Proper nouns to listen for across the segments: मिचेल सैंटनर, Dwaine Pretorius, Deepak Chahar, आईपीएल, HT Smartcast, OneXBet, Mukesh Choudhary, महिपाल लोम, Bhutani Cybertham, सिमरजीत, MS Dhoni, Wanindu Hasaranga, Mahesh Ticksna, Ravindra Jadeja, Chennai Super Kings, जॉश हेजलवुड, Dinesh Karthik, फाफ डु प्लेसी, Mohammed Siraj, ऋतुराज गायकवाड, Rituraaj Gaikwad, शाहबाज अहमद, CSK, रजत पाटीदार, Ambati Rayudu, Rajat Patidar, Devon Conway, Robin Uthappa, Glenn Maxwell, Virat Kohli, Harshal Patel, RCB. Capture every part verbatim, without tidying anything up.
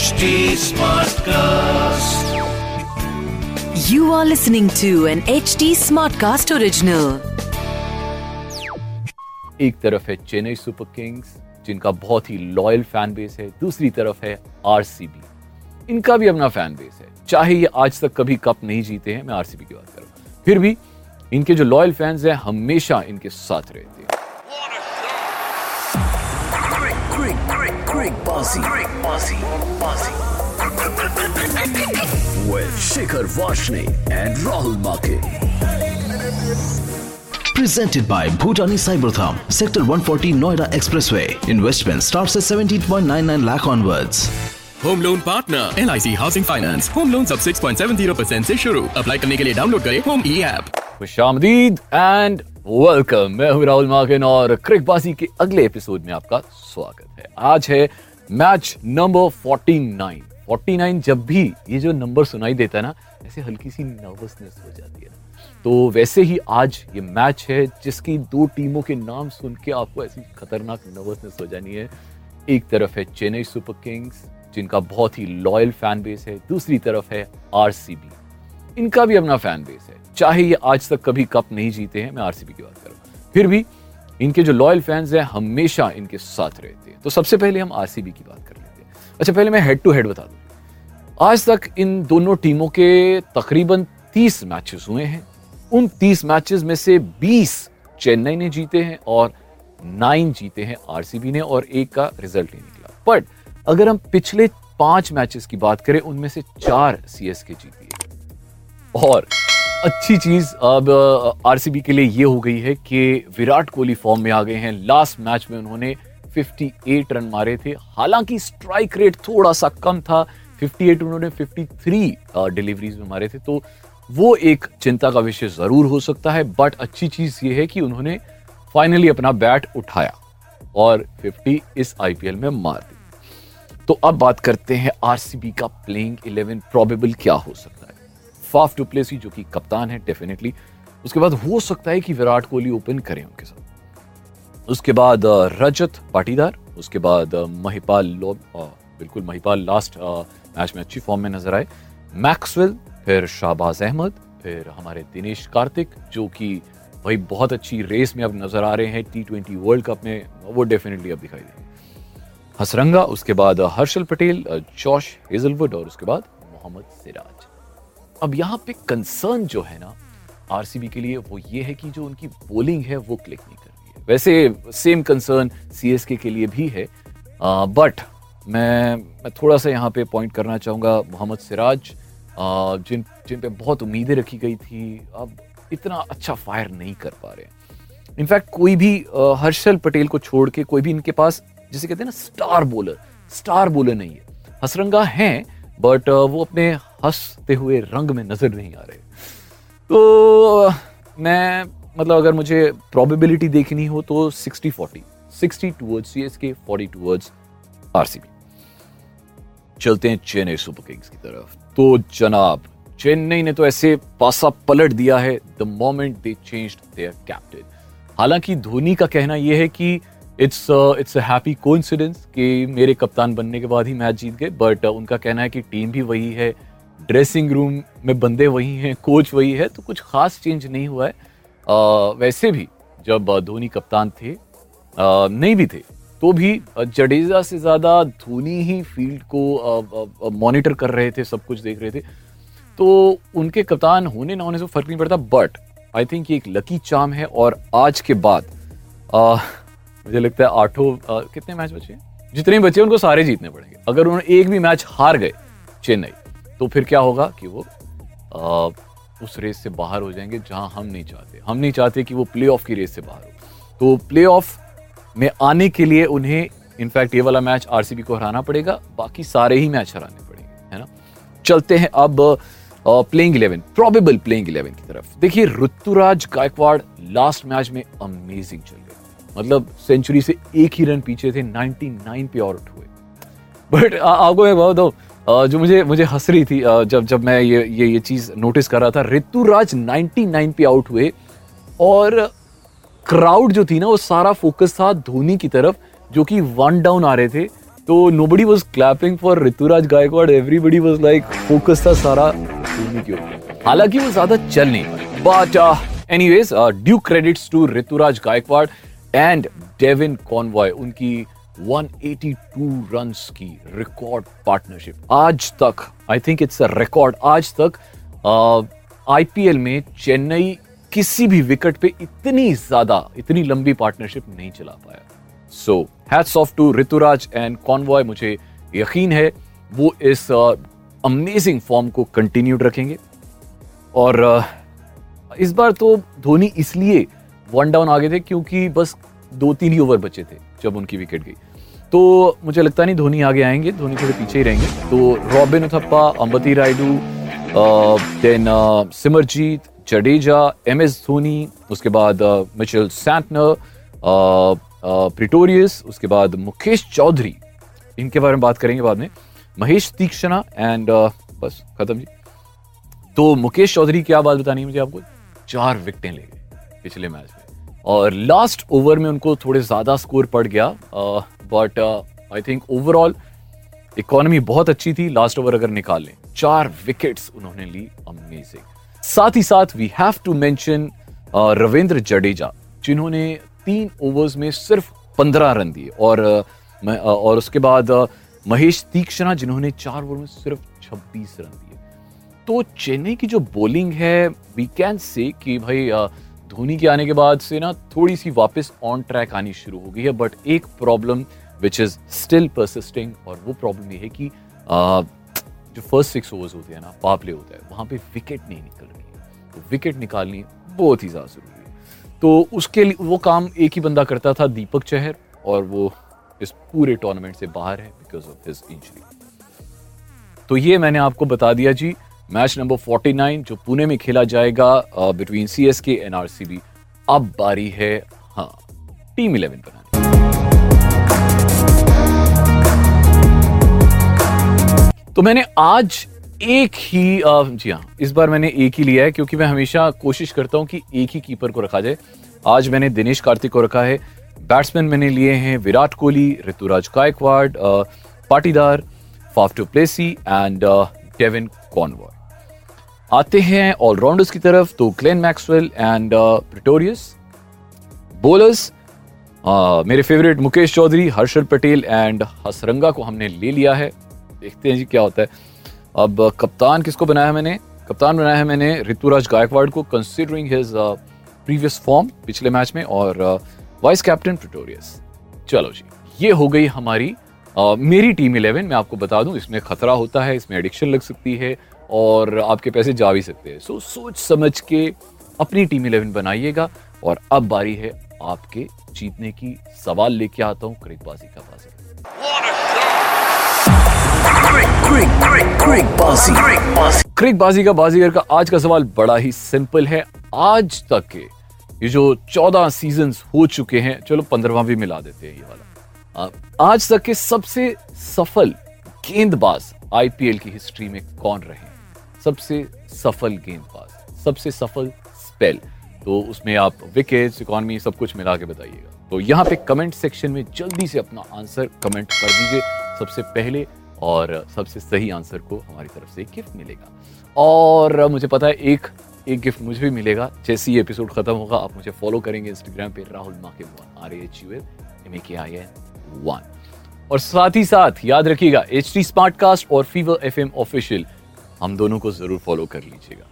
H T Smartcast. You are listening to an H T Smartcast original. एक तरफ है Chennai super Kings जिनका बहुत ही लॉयल फैन बेस है, दूसरी तरफ है आरसीबी, इनका भी अपना फैन बेस है, चाहे ये आज तक कभी कप नहीं जीते हैं, मैं आरसीबी की बात कर रहा हूं, फिर भी इनके जो लॉयल फैंस हैं हमेशा इनके साथ रहते हैं. Greg Bossy, Greg Bossy, Bossy. With Shikhar Vashne and Rahul Makke. Presented by Bhutani Cybertham, Sector one forty Noida Expressway. Investment starts at seventeen point nine nine lakh onwards. Home loan partner L I C housing finance. Home loan सब six point seven zero percent से शुरू. Apply करने के लिए download करें home e app. खुशामदीद and welcome. मैं हूं राहुल माकिन और क्रिक बासी के अगले एपिसोड में आपका स्वागत है. आज है मैच नंबर उनचास उनचास. जब भी ये जो नंबर सुनाई देता है ना, ऐसे हल्की सी नर्वसनेस हो जाती है. तो वैसे ही आज ये मैच है जिसकी दो टीमों के नाम सुन के आपको ऐसी खतरनाक नर्वसनेस हो जानी है. एक तरफ है चेन्नई सुपर किंग्स जिनका बहुत ही लॉयल फैन बेस है, दूसरी तरफ है आरसीबी, इनका भी अपना फैन बेस है, चाहे ये आज तक कभी कप नहीं जीते हैं, मैं आरसीबी की बात कर रहा हूं, फिर भी इनके जो लॉयल फैंस हैं हमेशा इनके साथ रहते हैं. तो सबसे पहले हम आरसीबी की बात कर लेते हैं. अच्छा, पहले मैं हेड टू हेड बता दूं, आज तक इन दोनों टीमों के तकरीबन तीस मैचेस हुए हैं. उन तीस मैचेस में से बीस चेन्नई ने जीते हैं और नाइन जीते हैं आरसीबी ने, और एक का रिजल्ट नहीं निकला. बट अगर हम पिछले पांच मैचेस की बात करें, उनमें से चार सीएसके जीती है. और अच्छी चीज अब आरसीबी के लिए ये हो गई है कि विराट कोहली फॉर्म में आ गए हैं. लास्ट मैच में उन्होंने अट्ठावन रन मारे थे, हालांकि स्ट्राइक रेट थोड़ा सा कम था, अट्ठावन उन्होंने तिरेपन डिलीवरीज में मारे थे, तो वो एक चिंता का विषय जरूर हो सकता है. बट अच्छी चीज ये है कि उन्होंने फाइनली अपना बैट उठाया और पचास इस आईपीएल में मार दी. तो अब बात करते हैं आरसीबी का प्लेइंग इलेवन प्रोबेबल क्या हो सकता है. फाफ डु प्लेसी जो कि कप्तान है डेफिनेटली, उसके बाद हो सकता है कि विराट कोहली ओपन करें उनके साथ, उसके बाद रजत पाटीदार, उसके बाद महिपाल लोम, बिल्कुल महिपाल लास्ट मैच में अच्छी फॉर्म में नजर आए, मैक्सवेल, फिर शाहबाज अहमद, फिर हमारे दिनेश कार्तिक जो कि भाई बहुत अच्छी रेस में अब नजर आ रहे हैं टी ट्वेंटी वर्ल्ड कप में, वो डेफिनेटली अब दिखाई देंगे, हसरंगा, उसके बाद हर्षल पटेल, जॉश हेजलवुड और उसके बाद मोहम्मद सिराज. अब यहाँ पे कंसर्न जो है ना आरसीबी के लिए, वो ये है कि जो उनकी बॉलिंग है वो क्लिक नहीं कर रही है. वैसे सेम कंसर्न सीएसके के लिए भी है, बट मैं मैं थोड़ा सा यहाँ पे पॉइंट करना चाहूँगा मोहम्मद सिराज, आ, जिन जिन पे बहुत उम्मीदें रखी गई थी, अब इतना अच्छा फायर नहीं कर पा रहे. इनफैक्ट कोई भी आ, हर्षल पटेल को छोड़ के कोई भी इनके पास जिसे कहते हैं ना स्टार बोलर, स्टार बोलर नहीं है. हसरंगा हैं बट वो अपने हंसते हुए रंग में नजर नहीं आ रहे. तो मैं मतलब अगर मुझे प्रोबेबिलिटी देखनी हो तो sixty forty, sixty towards CSK, forty towards RCB. चलते हैं चेन्नई सुपर किंग्स की तरफ. तो जनाब, चेन्नई ने तो ऐसे पासा पलट दिया है the moment they changed their captain. हालांकि धोनी का कहना यह है कि it's it's a happy coincidence कि मेरे कप्तान बनने के बाद ही मैच जीत गए, बट uh, उनका कहना है कि टीम भी वही है, ड्रेसिंग रूम में बंदे वही हैं, कोच वही है, तो कुछ खास चेंज नहीं हुआ है. uh, वैसे भी जब धोनी कप्तान थे, uh, नहीं भी थे तो भी जडेजा से ज़्यादा धोनी ही फील्ड को मॉनिटर uh, uh, कर रहे थे, सब कुछ देख रहे थे, तो उनके कप्तान होने ना होने से फर्क नहीं पड़ता. बट आई थिंक ये एक लकी चार्म है. और आज के बाद uh, मुझे लगता है आठों कितने मैच बचे हैं, जितने भी बचे उनको सारे जीतने पड़ेंगे. अगर उन्होंने एक भी मैच हार गए चेन्नई तो फिर क्या होगा कि वो आ, उस रेस से बाहर हो जाएंगे जहां हम नहीं चाहते हम नहीं चाहते कि वो प्लेऑफ की रेस से बाहर हो. तो प्लेऑफ में आने के लिए उन्हें इनफैक्ट ये वाला मैच आरसीबी को हराना पड़ेगा, बाकी सारे ही मैच हराने पड़ेंगे, है ना. चलते हैं अब playing eleven, probable playing eleven की तरफ. देखिए, ऋतुराज गायकवाड़ लास्ट मैच में अमेजिंग चल गए, मतलब सेंचुरी से एक ही रन पीछे थे, निन्यानवे पे आउट हुए. बट आपको मैं बता दो, जो मुझे मुझे हंस रही थी जब जब मैं ये ये ये चीज़ नोटिस कर रहा था, ऋतुराज निन्यानवे पे आउट हुए और क्राउड जो थी ना वो सारा फोकस था धोनी की तरफ, जो कि वन डाउन आ रहे थे, तो nobody was clapping for ऋतुराज गायकवाड, everybody was like focus था सारा धोनी के ऊपर, हालांकि वो ज्यादा चल नहीं पाई, but uh, anyways due credits to ऋतुराज गायकवाड and Devine Conway, उनकी one eighty-two रन्स की रिकॉर्ड पार्टनरशिप आज तक, I think it's a record, आज तक आईपीएल uh, में चेन्नई किसी भी विकेट पे इतनी ज्यादा इतनी लंबी पार्टनरशिप नहीं चला पाया. So hats off to Ruturaj and Conway, मुझे यकीन है वो इस अमेजिंग uh, फॉर्म को कंटिन्यूड रखेंगे. और uh, इस बार तो धोनी इसलिए वन डाउन आ गए थे क्योंकि बस दो तीन ही ओवर बचे थे जब उनकी विकेट गई, तो मुझे लगता नहीं धोनी आगे आएंगे, धोनी थोड़े पीछे ही रहेंगे. तो robin Uthappa, Ambati Rayudu, then सिमरजीत, Jadeja, M S Dhoni, उसके बाद मिचेल सैंटनर, प्रिटोरियस, उसके बाद मुकेश चौधरी, इनके बारे में बात करेंगे बाद में, महेश तीक्षणा एंड बस खत्म जी. तो मुकेश चौधरी, क्या बात बतानी है मुझे आपको, चार विकेटें ले गए पिछले मैच में और लास्ट ओवर में उनको थोड़े ज़्यादा स्कोर पड़ गया, but I think overall economy बहुत अच्छी थी. लास्ट ओवर अगर निकाल लें, चार विकेट्स उन्होंने ली, अमेजिंग. साथ ही साथ we have to mention Ravindra Jadeja, जिन्होंने तीन ओवर्स में सिर्फ पंद्रह रन दिए, और uh, और उसके बाद uh, महेश तीक्षणा, जिन्होंने चार ओवर में सिर्फ छब्बीस रन दिए. तो चेन्नई की जो बॉलिंग है, वी कैन से कि भाई uh, धोनी के आने के बाद से ना थोड़ी सी वापस ऑन ट्रैक आनी शुरू हो गई है, बट एक problem which is still persisting, और वो प्रॉब्लम ये है कि आ, जो फर्स्ट सिक्स ओवर्स होते हैं ना, पापले होता है, वहाँ पे विकेट नहीं निकल रही है. तो विकेट निकालनी बहुत ही ज़्यादा जरूरी है, तो उसके लिए वो काम एक ही बंदा करता था, दीपक चहर, और वो इस पूरे टूर्नामेंट से बाहर है बिकॉज ऑफ हिज इंजरी. तो ये मैंने आपको बता दिया जी मैच नंबर उनचास जो पुणे में खेला जाएगा between C S K and RCB. अब बारी है हाँ टीम इलेवन बनाने. तो मैंने आज एक ही आ, जी हाँ इस बार मैंने एक ही लिया है क्योंकि मैं हमेशा कोशिश करता हूं कि एक ही कीपर को रखा जाए. आज मैंने दिनेश कार्तिक को रखा है. बैट्समैन मैंने लिए हैं Virat Kohli, ऋतुराज गायकवाड, Patidar, Faf du Plessis and Devine Conway. आते हैं ऑलराउंडर्स की तरफ, तो Glenn Maxwell and Pretorius. Bowlers मेरे फेवरेट मुकेश चौधरी, हर्षल पटेल एंड हसरंगा को हमने ले लिया है. देखते हैं जी क्या होता है. अब कप्तान किसको बनाया मैंने, कप्तान बनाया है मैंने ऋतुराज गायकवाड को, कंसिडरिंग हिज प्रीवियस फॉर्म पिछले मैच में, और वाइस कैप्टन प्रिटोरियस. चलो जी, ये हो गई हमारी Uh, मेरी टीम इलेवन. मैं आपको बता दूं इसमें खतरा होता है, इसमें एडिक्शन लग सकती है और आपके पैसे जा भी सकते हैं. सो so, सोच समझ के अपनी टीम इलेवन बनाइएगा. और अब बारी है आपके जीतने की. सवाल लेके आता हूं क्रिकबाजी का बाजीगर. क्रिकबाजी का बाजीगर का आज का सवाल बड़ा ही सिंपल है. आज तक के ये जो चौदह सीजन्स हो चुके हैं, चलो पंद्रहवां भी मिला देते हैं ये वाला, आज तक के सबसे सफल गेंदबाज आईपीएल की हिस्ट्री में कौन रहे? सबसे सफल गेंदबाज, सबसे सफल स्पेल, तो उसमें आप विकेट्स, इकोनॉमी, सब कुछ मिला के बताइएगा. तो यहाँ पे कमेंट सेक्शन में जल्दी से अपना आंसर कमेंट कर दीजिए सबसे पहले, और सबसे सही आंसर को हमारी तरफ से गिफ्ट मिलेगा. और मुझे पता है एक एक गिफ्ट मुझे भी मिलेगा जैसे ही एपिसोड खत्म होगा. आप मुझे फॉलो करेंगे इंस्टाग्राम पे, राहुल माके one, R H U L M A K I N one. और साथ ही साथ याद रखिएगा एच टी स्मार्ट कास्ट और फीवर एफ एम ऑफिशियल, हम दोनों को जरूर फॉलो कर लीजिएगा.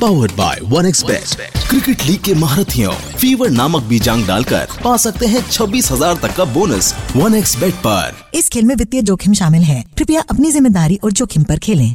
Powered by OneXBet. Cricket league के महारथियों, फीवर नामक बीजांग डालकर पा सकते हैं छब्बीस हज़ार तक का बोनस OneXBet पर. इस खेल में वित्तीय जोखिम शामिल है, कृपया अपनी जिम्मेदारी और जोखिम पर खेलें.